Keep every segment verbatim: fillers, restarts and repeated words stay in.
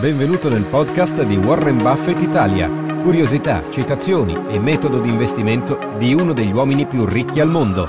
Benvenuto nel podcast di Warren Buffett Italia. Curiosità, citazioni e metodo di investimento di uno degli uomini più ricchi al mondo.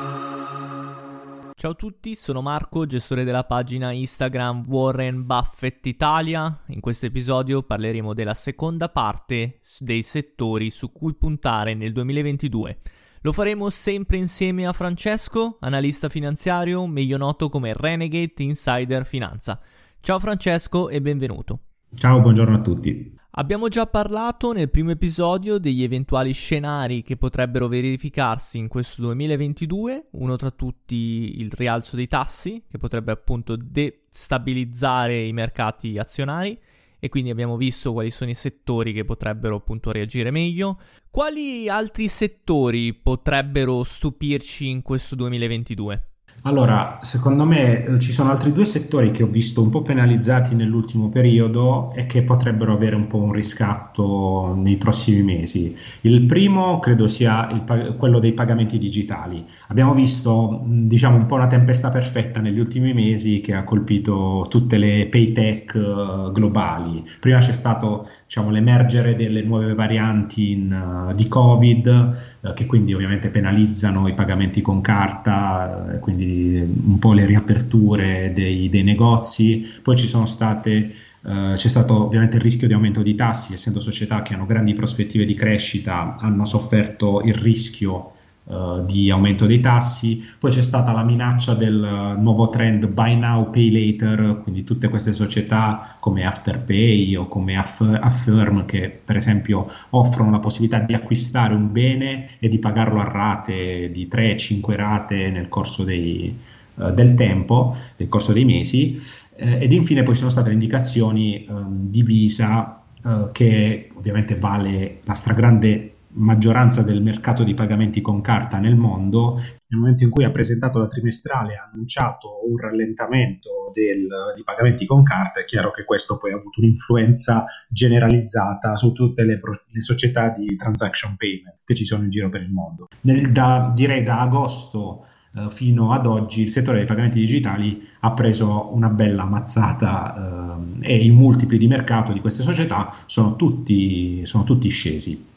Ciao a tutti, sono Marco, gestore della pagina Instagram Warren Buffett Italia. In questo episodio parleremo della seconda parte dei settori su cui puntare nel duemilaventidue. Lo faremo sempre insieme a Francesco, analista finanziario, meglio noto come Renegade Insider Finanza. Ciao Francesco e benvenuto. Ciao, buongiorno a tutti. Abbiamo già parlato nel primo episodio degli eventuali scenari che potrebbero verificarsi in questo duemilaventidue, uno tra tutti il rialzo dei tassi che potrebbe appunto destabilizzare i mercati azionari, e quindi abbiamo visto quali sono i settori che potrebbero appunto reagire meglio. Quali altri settori potrebbero stupirci in questo duemilaventidue? Allora, secondo me ci sono altri due settori che ho visto un po' penalizzati nell'ultimo periodo e che potrebbero avere un po' un riscatto nei prossimi mesi. Il primo credo sia il, quello dei pagamenti digitali. Abbiamo visto, diciamo, un po' una tempesta perfetta negli ultimi mesi che ha colpito tutte le paytech globali. Prima c'è stato, diciamo, l'emergere delle nuove varianti in, di Covid, che quindi ovviamente penalizzano i pagamenti con carta, quindi un po' le riaperture dei, dei negozi. Poi ci sono state, eh, c'è stato ovviamente il rischio di aumento di tassi, essendo società che hanno grandi prospettive di crescita hanno sofferto il rischio eh, di aumento dei tassi. Poi c'è stata la minaccia del nuovo trend buy now pay later, quindi tutte queste società come Afterpay o come Affirm che per esempio offrono la possibilità di acquistare un bene e di pagarlo a rate di tre cinque rate nel corso dei, eh, del tempo, nel corso dei mesi. Eh, ed infine poi sono state le indicazioni eh, di Visa eh, che ovviamente vale la stragrande maggioranza del mercato di pagamenti con carta nel mondo. Nel momento in cui ha presentato la trimestrale ha annunciato un rallentamento del, di pagamenti con carta, è chiaro che questo poi ha avuto un'influenza generalizzata su tutte le, le società di transaction payment che ci sono in giro per il mondo. Nel, da, direi da agosto eh, fino ad oggi il settore dei pagamenti digitali ha preso una bella mazzata eh, e i multipli di mercato di queste società sono tutti, sono tutti scesi.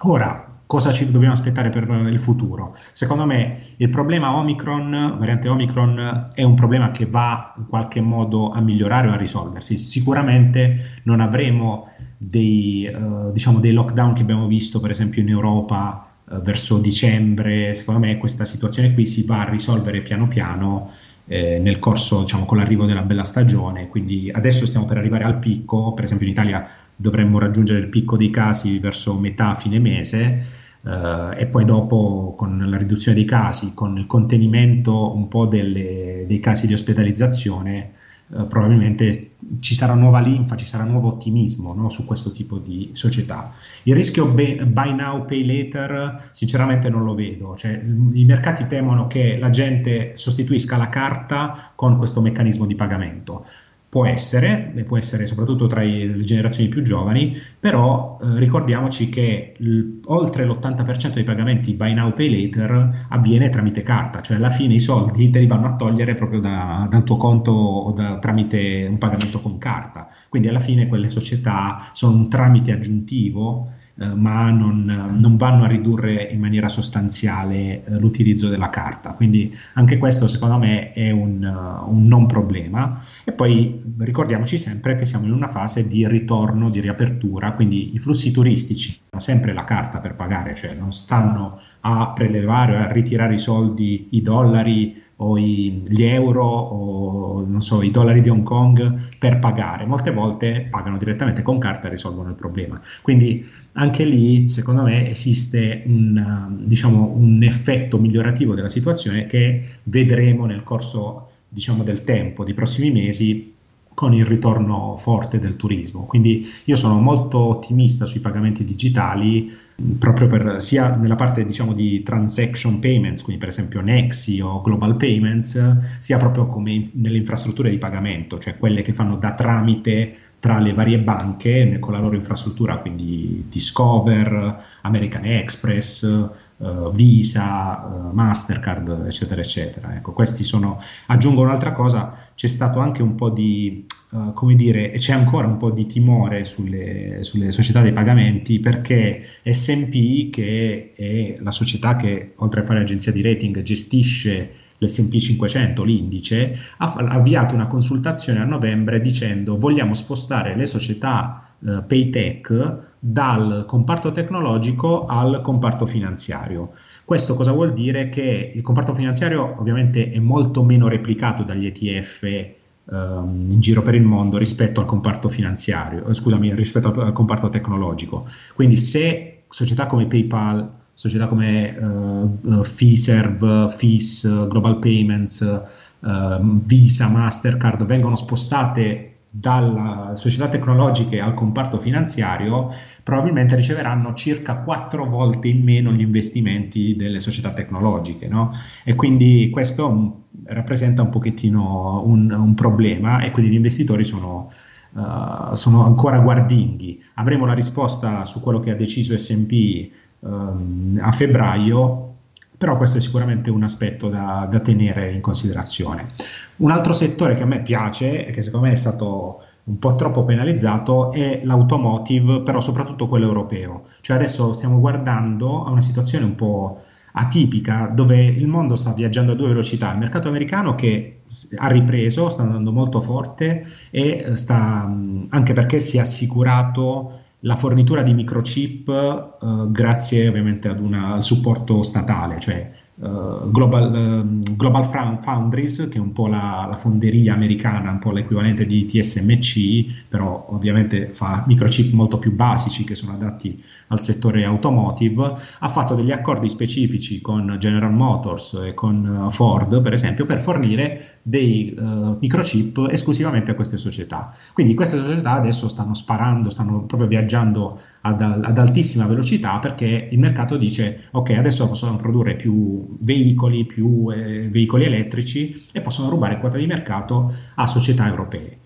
Ora, cosa ci dobbiamo aspettare per il futuro? Secondo me il problema Omicron, variante Omicron, è un problema che va in qualche modo a migliorare o a risolversi. Sicuramente non avremo dei, eh, diciamo dei lockdown che abbiamo visto per esempio in Europa eh, verso dicembre. Secondo me questa situazione qui si va a risolvere piano piano eh, nel corso, diciamo, con l'arrivo della bella stagione. Quindi adesso stiamo per arrivare al picco, per esempio in Italia dovremmo raggiungere il picco dei casi verso metà fine mese eh, e poi dopo, con la riduzione dei casi, con il contenimento un po' delle, dei casi di ospedalizzazione, eh, probabilmente ci sarà nuova linfa, ci sarà nuovo ottimismo, no, su questo tipo di società. Il rischio be- buy now, pay later sinceramente non lo vedo, cioè, i mercati temono che la gente sostituisca la carta con questo meccanismo di pagamento. Può essere, e può essere soprattutto tra i, le generazioni più giovani, però eh, ricordiamoci che l- oltre l'ottanta per cento dei pagamenti buy now pay later avviene tramite carta, cioè alla fine i soldi te li vanno a togliere proprio da, dal tuo conto o da, tramite un pagamento con carta. Quindi alla fine quelle società sono un tramite aggiuntivo, eh, ma non, non vanno a ridurre in maniera sostanziale eh, l'utilizzo della carta. Quindi anche questo secondo me è un, uh, un non problema. E poi ricordiamoci sempre che siamo in una fase di ritorno, di riapertura, quindi i flussi turistici hanno sempre la carta per pagare, cioè non stanno a prelevare o a ritirare i soldi, i dollari o i, gli euro o non so, i dollari di Hong Kong per pagare. Molte volte pagano direttamente con carta e risolvono il problema. Quindi anche lì secondo me esiste un, diciamo, un effetto migliorativo della situazione che vedremo nel corso, diciamo, del tempo, dei prossimi mesi, con il ritorno forte del turismo. Quindi io sono molto ottimista sui pagamenti digitali, proprio per, sia nella parte diciamo di transaction payments, quindi per esempio Nexi o Global Payments, sia proprio come in, nelle infrastrutture di pagamento, cioè quelle che fanno da tramite tra le varie banche con la loro infrastruttura, quindi Discover, American Express, eh, Visa, eh, Mastercard, eccetera, eccetera. Ecco, questi sono. Aggiungo un'altra cosa: c'è stato anche un po' di, eh, come dire, c'è ancora un po' di timore sulle, sulle società dei pagamenti, perché S and P, che è la società che oltre a fare agenzia di rating gestisce l'S and P cinquecento, l'indice, ha avviato una consultazione a novembre dicendo: vogliamo spostare le società eh, paytech dal comparto tecnologico al comparto finanziario. Questo cosa vuol dire? Che il comparto finanziario ovviamente è molto meno replicato dagli E T F ehm, in giro per il mondo rispetto al comparto finanziario, eh, scusami, rispetto al, al comparto tecnologico. Quindi se società come PayPal, società come uh, Fiserv, F I S, Global Payments, uh, Visa, Mastercard vengono spostate dalle società tecnologiche al comparto finanziario, probabilmente riceveranno circa quattro volte in meno gli investimenti delle società tecnologiche, no? E quindi questo rappresenta un pochettino un, un problema, e quindi gli investitori sono... Uh, sono ancora guardinghi. Avremo la risposta su quello che ha deciso S and P um, a febbraio, però questo è sicuramente un aspetto da, da tenere in considerazione. Un altro settore che a me piace e che secondo me è stato un po' troppo penalizzato è l'automotive, però soprattutto quello europeo. Cioè adesso stiamo guardando a una situazione un po' atipica, dove il mondo sta viaggiando a due velocità: il mercato americano, che ha ripreso, sta andando molto forte, e sta, anche perché si è assicurato la fornitura di microchip eh, grazie ovviamente ad una, al supporto statale, cioè eh, Global, eh, Global Foundries, che è un po' la, la fonderia americana, un po' l'equivalente di T S M C, però ovviamente fa microchip molto più basici che sono adatti al settore automotive, ha fatto degli accordi specifici con General Motors e con Ford, per esempio, per fornire dei uh, microchip esclusivamente a queste società. Quindi queste società adesso stanno sparando, stanno proprio viaggiando ad, ad altissima velocità, perché il mercato dice: ok, adesso possono produrre più veicoli, più eh, veicoli elettrici, e possono rubare quota di mercato a società europee.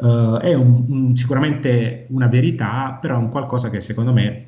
Uh, è un, un, sicuramente una verità, però è un qualcosa che secondo me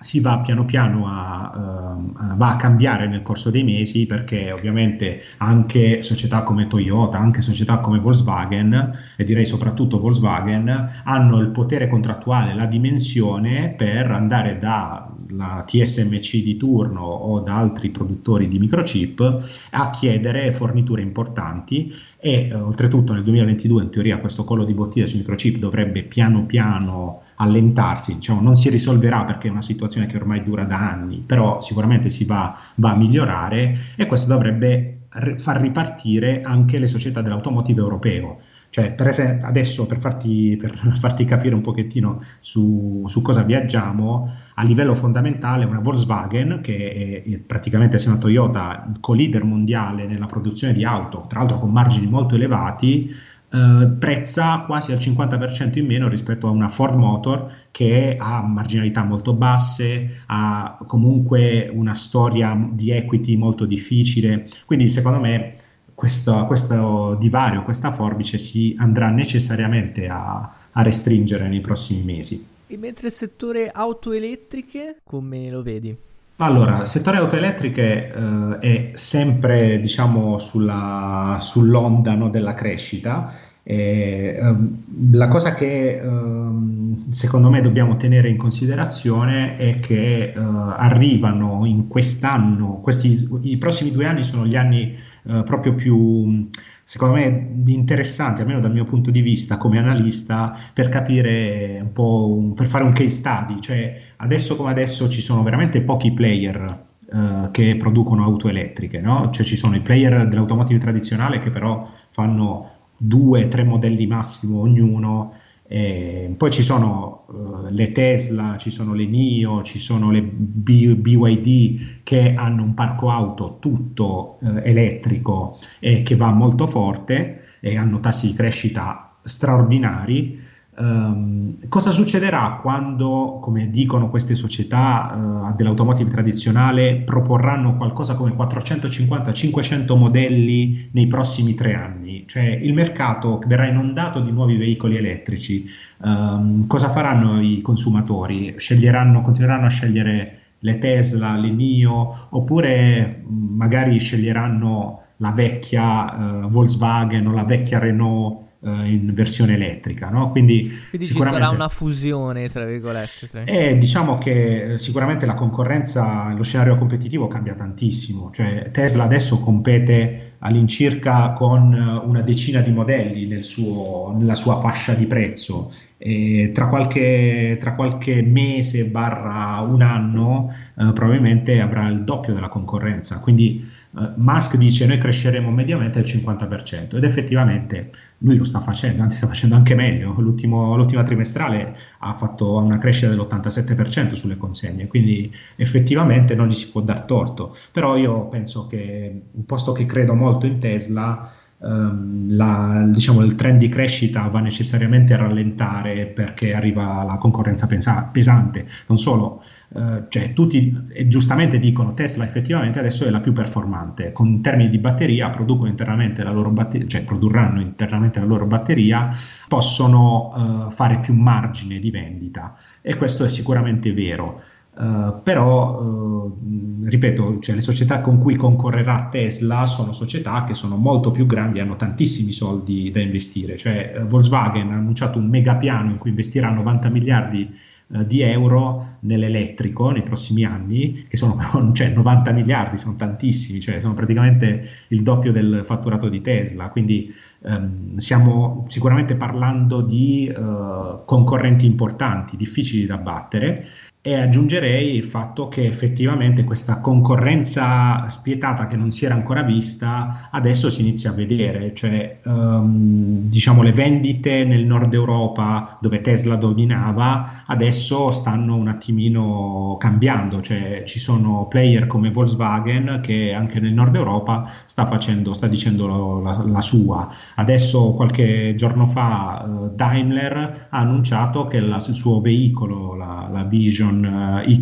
si va piano piano a, uh, va a cambiare nel corso dei mesi, perché ovviamente anche società come Toyota, anche società come Volkswagen, e direi soprattutto Volkswagen, hanno il potere contrattuale, la dimensione per andare dalla T S M C di turno o da altri produttori di microchip a chiedere forniture importanti. E eh, oltretutto nel duemilaventidue, in teoria, questo collo di bottiglia sui microchip dovrebbe piano piano allentarsi, diciamo, non si risolverà perché è una situazione che ormai dura da anni, però sicuramente si va, va a migliorare, e questo dovrebbe far ripartire anche le società dell'automotive europeo. Cioè, per esempio, adesso per farti, per farti capire un pochettino su, su cosa viaggiamo, a livello fondamentale una Volkswagen, che è, è praticamente assieme a Toyota co-leader mondiale nella produzione di auto, tra l'altro con margini molto elevati, Uh, prezza quasi al cinquanta per cento in meno rispetto a una Ford Motor, che ha marginalità molto basse, ha comunque una storia di equity molto difficile. Quindi secondo me questo, questo divario, questa forbice si andrà necessariamente a, a restringere nei prossimi mesi. E mentre il settore auto elettriche, come lo vedi? Allora, il settore auto elettriche eh, è sempre, diciamo, sulla, sull'onda, no, della crescita. E, ehm, la cosa che ehm, secondo me dobbiamo tenere in considerazione è che eh, arrivano in quest'anno, questi, i prossimi due anni sono gli anni eh, proprio più, secondo me, interessanti, almeno dal mio punto di vista come analista, per capire un po', un, per fare un case study. Cioè adesso come adesso ci sono veramente pochi player eh, che producono auto elettriche, no? Cioè ci sono i player dell'automotive tradizionale che però fanno due, tre modelli massimo ognuno, e poi ci sono uh, le Tesla, ci sono le N I O, ci sono le B Y D che hanno un parco auto tutto uh, elettrico e che va molto forte, e hanno tassi di crescita straordinari. Um, cosa succederà quando, come dicono queste società uh, dell'automotive tradizionale, proporranno qualcosa come quattrocentocinquanta cinquecento modelli nei prossimi tre anni? Cioè il mercato verrà inondato di nuovi veicoli elettrici. Um, cosa faranno i consumatori? Sceglieranno, continueranno a scegliere le Tesla, le NIO, oppure mh, magari sceglieranno la vecchia uh, Volkswagen o la vecchia Renault in versione elettrica, no? Quindi, Quindi sicuramente ci sarà una fusione, tra virgolette. Tra... E diciamo che sicuramente la concorrenza, lo scenario competitivo cambia tantissimo. Cioè, Tesla adesso compete all'incirca con una decina di modelli nel suo, nella sua fascia di prezzo. E tra qualche, tra qualche mese barra un anno eh, probabilmente avrà il doppio della concorrenza. Quindi eh, Musk dice: noi cresceremo mediamente al cinquanta per cento, ed effettivamente lui lo sta facendo, anzi sta facendo anche meglio. L'ultimo, l'ultima trimestrale ha fatto una crescita dell'ottantasette per cento sulle consegne, quindi effettivamente non gli si può dar torto. Però io penso che, posto che credo molto in Tesla, La, diciamo, il trend di crescita va necessariamente a rallentare perché arriva la concorrenza pensa- pesante. Non solo, eh, cioè, tutti eh, giustamente dicono Tesla effettivamente adesso è la più performante con, in termini di batteria, producono internamente la loro batteria, cioè produrranno internamente la loro batteria, possono eh, fare più margine di vendita, e questo è sicuramente vero. Uh, però uh, ripeto, cioè, le società con cui concorrerà Tesla sono società che sono molto più grandi e hanno tantissimi soldi da investire. Cioè, uh, Volkswagen ha annunciato un megapiano in cui investirà novanta miliardi uh, di euro nell'elettrico nei prossimi anni, che sono però, cioè, novanta miliardi sono tantissimi, cioè sono praticamente il doppio del fatturato di Tesla. Quindi um, stiamo sicuramente parlando di uh, concorrenti importanti, difficili da battere. E aggiungerei il fatto che effettivamente questa concorrenza spietata, che non si era ancora vista, adesso si inizia a vedere. Cioè um, diciamo le vendite nel nord Europa, dove Tesla dominava, adesso stanno un attimino cambiando. Cioè ci sono player come Volkswagen che anche nel nord Europa sta facendo, sta dicendo la, la sua. Adesso qualche giorno fa uh, Daimler ha annunciato che la, il suo veicolo, la, la Vision I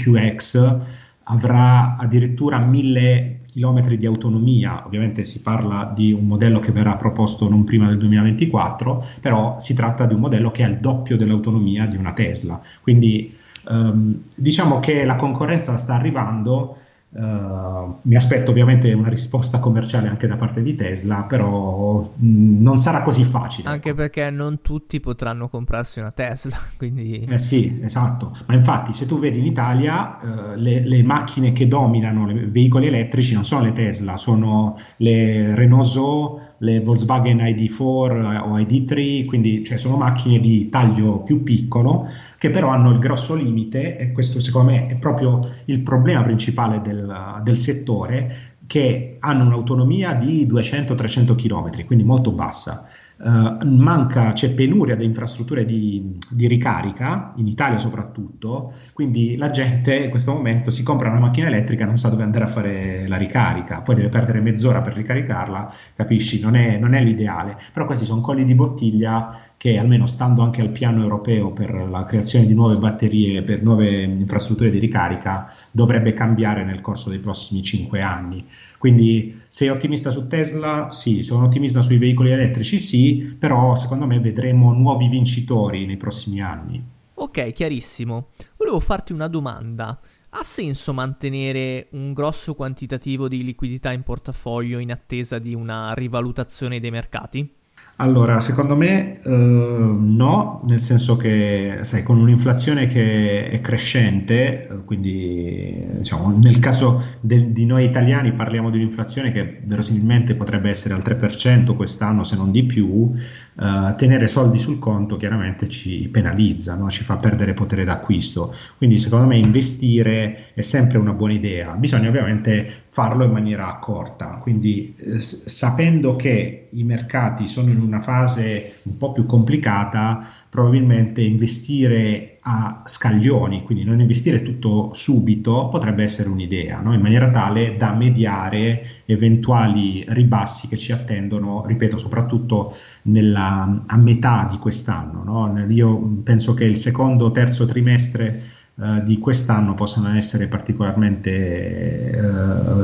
Q X, avrà addirittura mille chilometri di autonomia. Ovviamente si parla di un modello che verrà proposto non prima del duemilaventiquattro, però si tratta di un modello che ha il doppio dell'autonomia di una Tesla. Quindi ehm, diciamo che la concorrenza sta arrivando. Uh, mi aspetto ovviamente una risposta commerciale anche da parte di Tesla, però mh, non sarà così facile, anche perché non tutti potranno comprarsi una Tesla, quindi... Eh sì, esatto, ma infatti se tu vedi in Italia uh, le, le macchine che dominano, i veicoli elettrici, non sono le Tesla, sono le Renault Zoe, le Volkswagen I D quattro o I D tre, quindi cioè, sono macchine di taglio più piccolo che però hanno il grosso limite, e questo secondo me è proprio il problema principale del, del settore, che hanno un'autonomia di duecento trecento chilometri, quindi molto bassa. Uh, manca, c'è penuria di infrastrutture di, di ricarica in Italia soprattutto, quindi la gente in questo momento si compra una macchina elettrica e non sa dove andare a fare la ricarica, poi deve perdere mezz'ora per ricaricarla, capisci? Non è, non è l'ideale, però questi sono colli di bottiglia che, almeno stando anche al piano europeo per la creazione di nuove batterie, per nuove infrastrutture di ricarica, dovrebbe cambiare nel corso dei prossimi cinque anni. Quindi sei ottimista su Tesla? Sì. Sono ottimista sui veicoli elettrici? Sì, però secondo me vedremo nuovi vincitori nei prossimi anni. Ok, chiarissimo. Volevo farti una domanda. Ha senso mantenere un grosso quantitativo di liquidità in portafoglio in attesa di una rivalutazione dei mercati? Allora, secondo me eh, no, nel senso che, sai, con un'inflazione che è crescente, quindi diciamo, nel caso de- di noi italiani parliamo di un'inflazione che verosimilmente potrebbe essere al tre per cento quest'anno, se non di più, eh, tenere soldi sul conto chiaramente ci penalizza, no? Ci fa perdere potere d'acquisto. Quindi secondo me investire è sempre una buona idea, bisogna ovviamente farlo in maniera accorta, quindi eh, sapendo che i mercati sono in una fase un po' più complicata, probabilmente investire a scaglioni, quindi non investire tutto subito, potrebbe essere un'idea, no? In maniera tale da mediare eventuali ribassi che ci attendono, ripeto, soprattutto nella, a metà di quest'anno, no? Io penso che il secondo o terzo trimestre eh, di quest'anno possano essere particolarmente eh,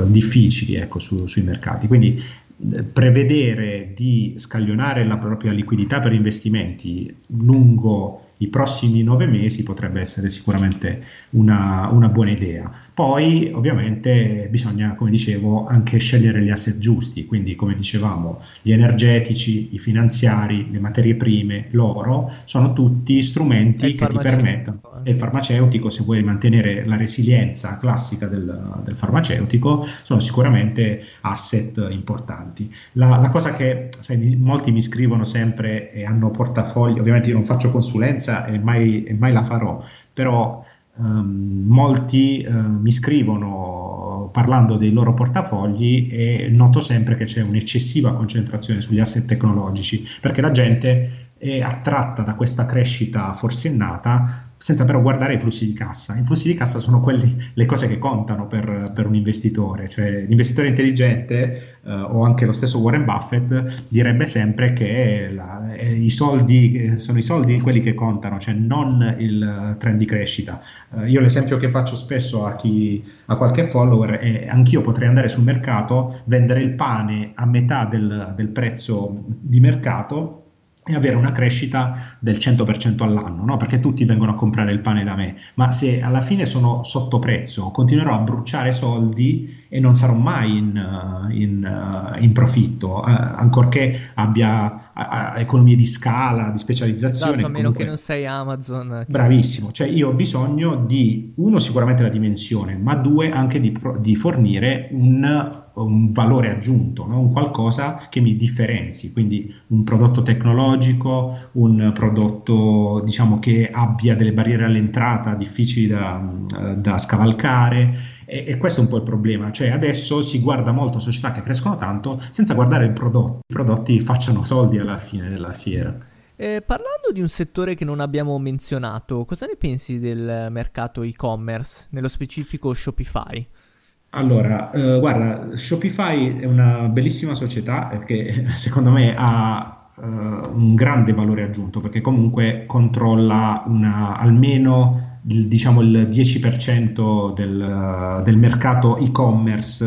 difficili, ecco, su, sui mercati, quindi prevedere di scaglionare la propria liquidità per investimenti lungo i prossimi nove mesi potrebbe essere sicuramente una, una buona idea. Poi ovviamente bisogna, come dicevo, anche scegliere gli asset giusti, quindi come dicevamo gli energetici, i finanziari, le materie prime, l'oro, sono tutti strumenti che ti permettono, e il farmaceutico, se vuoi mantenere la resilienza classica del, del farmaceutico, sono sicuramente asset importanti. La, la cosa che, sai, molti mi scrivono sempre e hanno portafogli, ovviamente io non faccio consulenza e mai, e mai la farò, però um, molti uh, mi scrivono parlando dei loro portafogli e noto sempre che c'è un'eccessiva concentrazione sugli asset tecnologici, perché la gente è attratta da questa crescita forsennata senza però guardare i flussi di cassa. I flussi di cassa sono quelli, le cose che contano per, per un investitore, cioè l'investitore intelligente eh, o anche lo stesso Warren Buffett direbbe sempre che la, eh, i soldi sono i soldi quelli che contano, cioè non il trend di crescita. Eh, io l'esempio che faccio spesso a chi a qualche follower è: anch'io potrei andare sul mercato, vendere il pane a metà del, del prezzo di mercato e avere una crescita del cento per cento all'anno, no? Perché tutti vengono a comprare il pane da me, ma se alla fine sono sotto prezzo continuerò a bruciare soldi e non sarò mai in, in, in profitto, eh, ancorché abbia a, a, economie di scala, di specializzazione. Esatto, a meno comunque che non sei Amazon. Bravissimo, cioè io ho bisogno di, uno, sicuramente la dimensione, ma due, anche di, di fornire un, un valore aggiunto, no? Un qualcosa che mi differenzi, quindi un prodotto tecnologico, un prodotto, diciamo, che abbia delle barriere all'entrata difficili da, da scavalcare. E questo è un po' il problema, cioè adesso si guarda molto a società che crescono tanto senza guardare il prodotto, i prodotti facciano soldi alla fine della fiera. Eh, parlando di un settore che non abbiamo menzionato, cosa ne pensi del mercato e-commerce, nello specifico Shopify? Allora, eh, guarda, Shopify è una bellissima società che secondo me ha Uh, un grande valore aggiunto, perché comunque controlla una, almeno il, diciamo il dieci per cento del, uh, del mercato e-commerce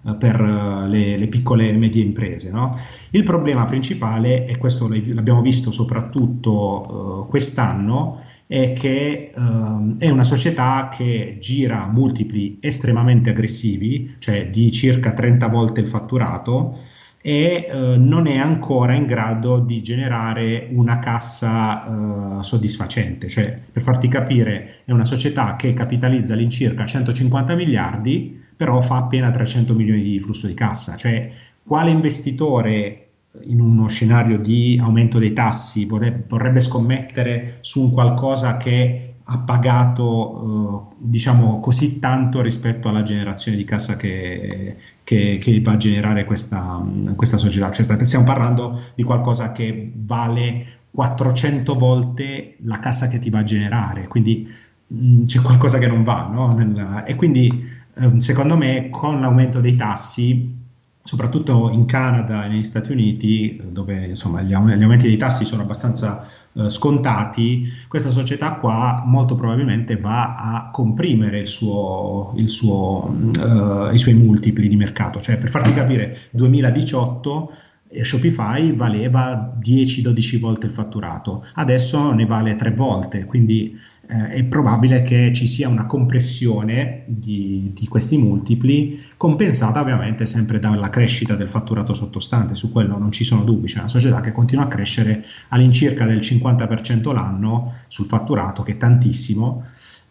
uh, per uh, le, le piccole e medie imprese, no? Il problema principale, e questo l'abbiamo visto soprattutto uh, quest'anno, è che um, è una società che gira multipli estremamente aggressivi, cioè di circa trenta volte il fatturato, e eh, non è ancora in grado di generare una cassa eh, soddisfacente. Cioè, per farti capire, è una società che capitalizza all'incirca centocinquanta miliardi, però fa appena trecento milioni di flusso di cassa. Cioè, quale investitore in uno scenario di aumento dei tassi vorrebbe, vorrebbe scommettere su un qualcosa che ha pagato eh, diciamo così tanto rispetto alla generazione di cassa che, che, che va a generare questa, questa società? Cioè, stiamo parlando di qualcosa che vale quattrocento volte la cassa che ti va a generare, quindi mh, c'è qualcosa che non va, no? Nel, e quindi eh, secondo me con l'aumento dei tassi, soprattutto in Canada e negli Stati Uniti, dove insomma gli aumenti dei tassi sono abbastanza eh, scontati, questa società qua molto probabilmente va a comprimere il suo, il suo, eh, i suoi multipli di mercato. Cioè, per farti capire, duemiladiciotto Shopify valeva dieci dodici volte il fatturato, adesso ne vale tre volte, quindi eh, è probabile che ci sia una compressione di, di questi multipli, compensata ovviamente sempre dalla crescita del fatturato sottostante, su quello non ci sono dubbi. C'è una società che continua a crescere all'incirca del cinquanta per cento l'anno sul fatturato, che è tantissimo.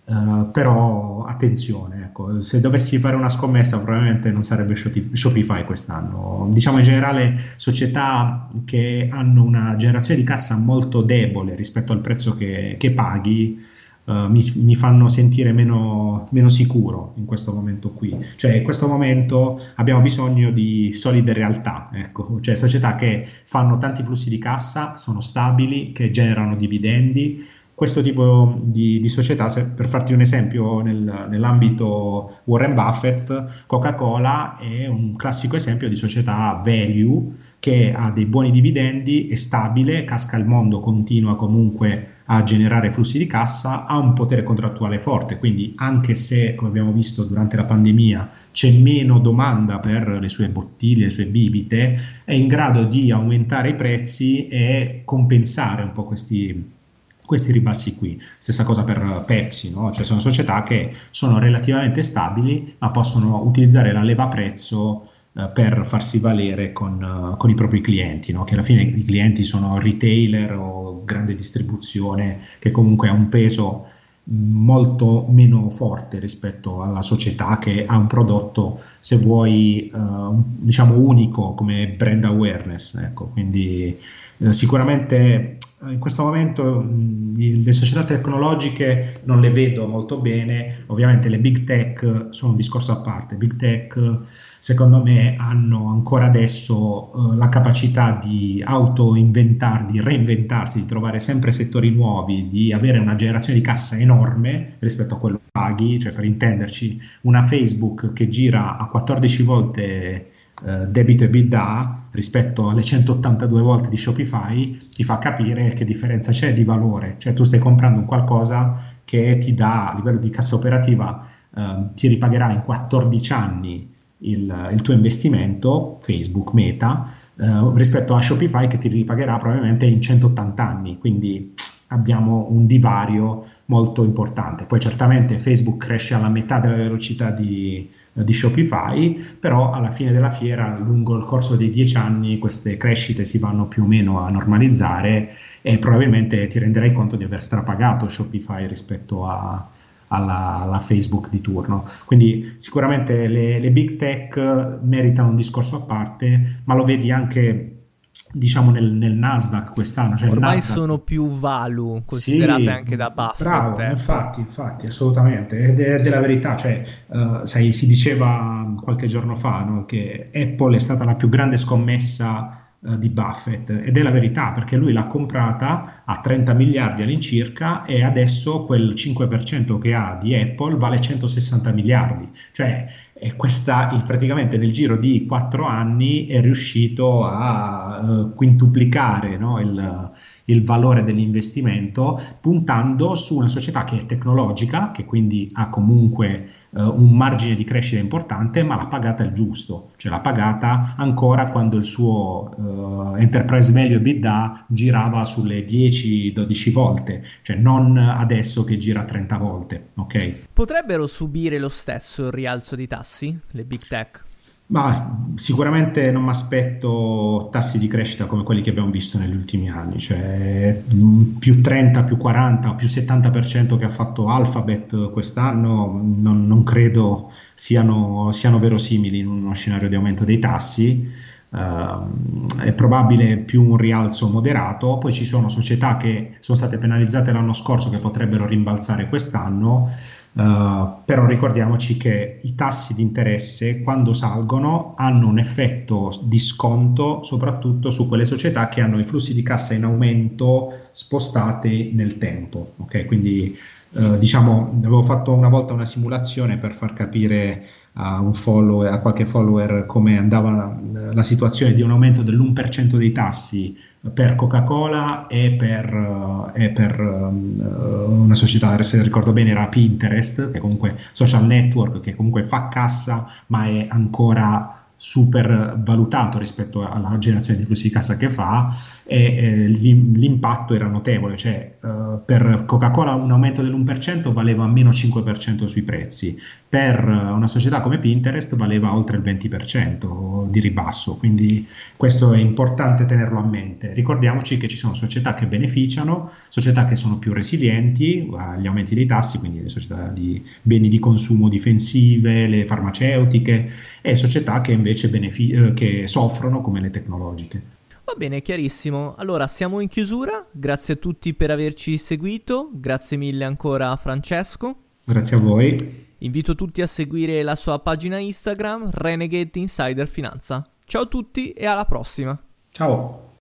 Uh, però attenzione, ecco, se dovessi fare una scommessa probabilmente non sarebbe Shopify quest'anno. Diciamo in generale società che hanno una generazione di cassa molto debole rispetto al prezzo che, che paghi Uh, mi, mi fanno sentire meno, meno sicuro in questo momento qui, cioè in questo momento abbiamo bisogno di solide realtà, ecco, cioè società che fanno tanti flussi di cassa, sono stabili, che generano dividendi. Questo tipo di, di società, se, per farti un esempio nel, nell'ambito Warren Buffett, Coca-Cola è un classico esempio di società value che ha dei buoni dividendi, è stabile, casca il mondo, continua comunque a generare flussi di cassa, ha un potere contrattuale forte, quindi anche se, come abbiamo visto durante la pandemia, c'è meno domanda per le sue bottiglie, le sue bibite, è in grado di aumentare i prezzi e compensare un po' questi... questi ribassi qui. Stessa cosa per Pepsi, no? Cioè sono società che sono relativamente stabili ma possono utilizzare la leva prezzo eh, per farsi valere con, eh, con i propri clienti, no? Che alla fine i clienti sono retailer o grande distribuzione che comunque ha un peso molto meno forte rispetto alla società che ha un prodotto, se vuoi, eh, diciamo unico come brand awareness, ecco. Quindi eh, sicuramente in questo momento le società tecnologiche non le vedo molto bene. Ovviamente le big tech sono un discorso a parte. Big tech secondo me hanno ancora adesso eh, la capacità di autoinventar, di reinventarsi, di trovare sempre settori nuovi, di avere una generazione di cassa enorme rispetto a quello che paghi, cioè per intenderci una Facebook che gira a quattordici volte Uh, debito EBITDA rispetto alle centottantadue volte di Shopify, ti fa capire che differenza c'è di valore, cioè tu stai comprando un qualcosa che ti dà a livello di cassa operativa, uh, ti ripagherà in quattordici anni il, il tuo investimento, Facebook, Meta, uh, rispetto a Shopify che ti ripagherà probabilmente in centottanta anni, quindi abbiamo un divario molto importante. Poi certamente Facebook cresce alla metà della velocità di di Shopify, però alla fine della fiera, lungo il corso dei dieci anni, queste crescite si vanno più o meno a normalizzare e probabilmente ti renderai conto di aver strapagato Shopify rispetto a, alla, alla Facebook di turno. Quindi sicuramente le, le big tech meritano un discorso a parte, ma lo vedi anche, diciamo, nel, nel Nasdaq quest'anno, cioè ormai Nasdaq sono più value considerate, sì, anche da Buffett. Bravo, infatti, infatti, assolutamente, ed è della verità, cioè uh, sai, si diceva qualche giorno fa, no, che Apple è stata la più grande scommessa uh, di Buffett, ed è la verità, perché lui l'ha comprata a trenta miliardi all'incirca e adesso quel cinque per cento che ha di Apple vale centosessanta miliardi, cioè e questa praticamente nel giro di quattro anni è riuscito a eh, quintuplicare, no, il, il valore dell'investimento, puntando su una società che è tecnologica, che quindi ha comunque eh, un margine di crescita importante, ma l'ha pagata il giusto, cioè l'ha pagata ancora quando il suo eh, enterprise value EBITDA girava sulle dieci dodici volte, cioè non adesso che gira trenta volte, ok? Potrebbero subire lo stesso rialzo di tassi? Sì, le big tech? Ma sicuramente non mi aspetto tassi di crescita come quelli che abbiamo visto negli ultimi anni, cioè più trenta, più quaranta, più settanta per cento che ha fatto Alphabet quest'anno, non, non credo siano, siano verosimili in uno scenario di aumento dei tassi. Uh, è probabile più un rialzo moderato. Poi ci sono società che sono state penalizzate l'anno scorso che potrebbero rimbalzare quest'anno, uh, però ricordiamoci che i tassi di interesse quando salgono hanno un effetto di sconto soprattutto su quelle società che hanno i flussi di cassa in aumento spostati nel tempo, ok? Quindi Uh, diciamo, avevo fatto una volta una simulazione per far capire a, un follower, a qualche follower come andava la, la situazione di un aumento dell'uno per cento dei tassi per Coca-Cola e per, uh, e per um, una società, se ricordo bene era Pinterest, che comunque social network, che comunque fa cassa ma è ancora super valutato rispetto alla generazione di flussi di cassa che fa, e eh, l'impatto era notevole, cioè eh, per Coca-Cola un aumento dell'uno per cento valeva meno cinque per cento sui prezzi, per una società come Pinterest valeva oltre il venti per cento di ribasso, quindi questo è importante tenerlo a mente. Ricordiamoci che ci sono società che beneficiano, società che sono più resilienti agli aumenti dei tassi, quindi le società di beni di consumo difensive, le farmaceutiche, e società che invece Che, benefic- che soffrono come le tecnologiche. Va bene, chiarissimo. Allora, siamo in chiusura. Grazie a tutti per averci seguito. Grazie mille ancora a Francesco. Grazie a voi. Invito tutti a seguire la sua pagina Instagram Renegade Insider Finanza. Ciao a tutti e alla prossima. Ciao.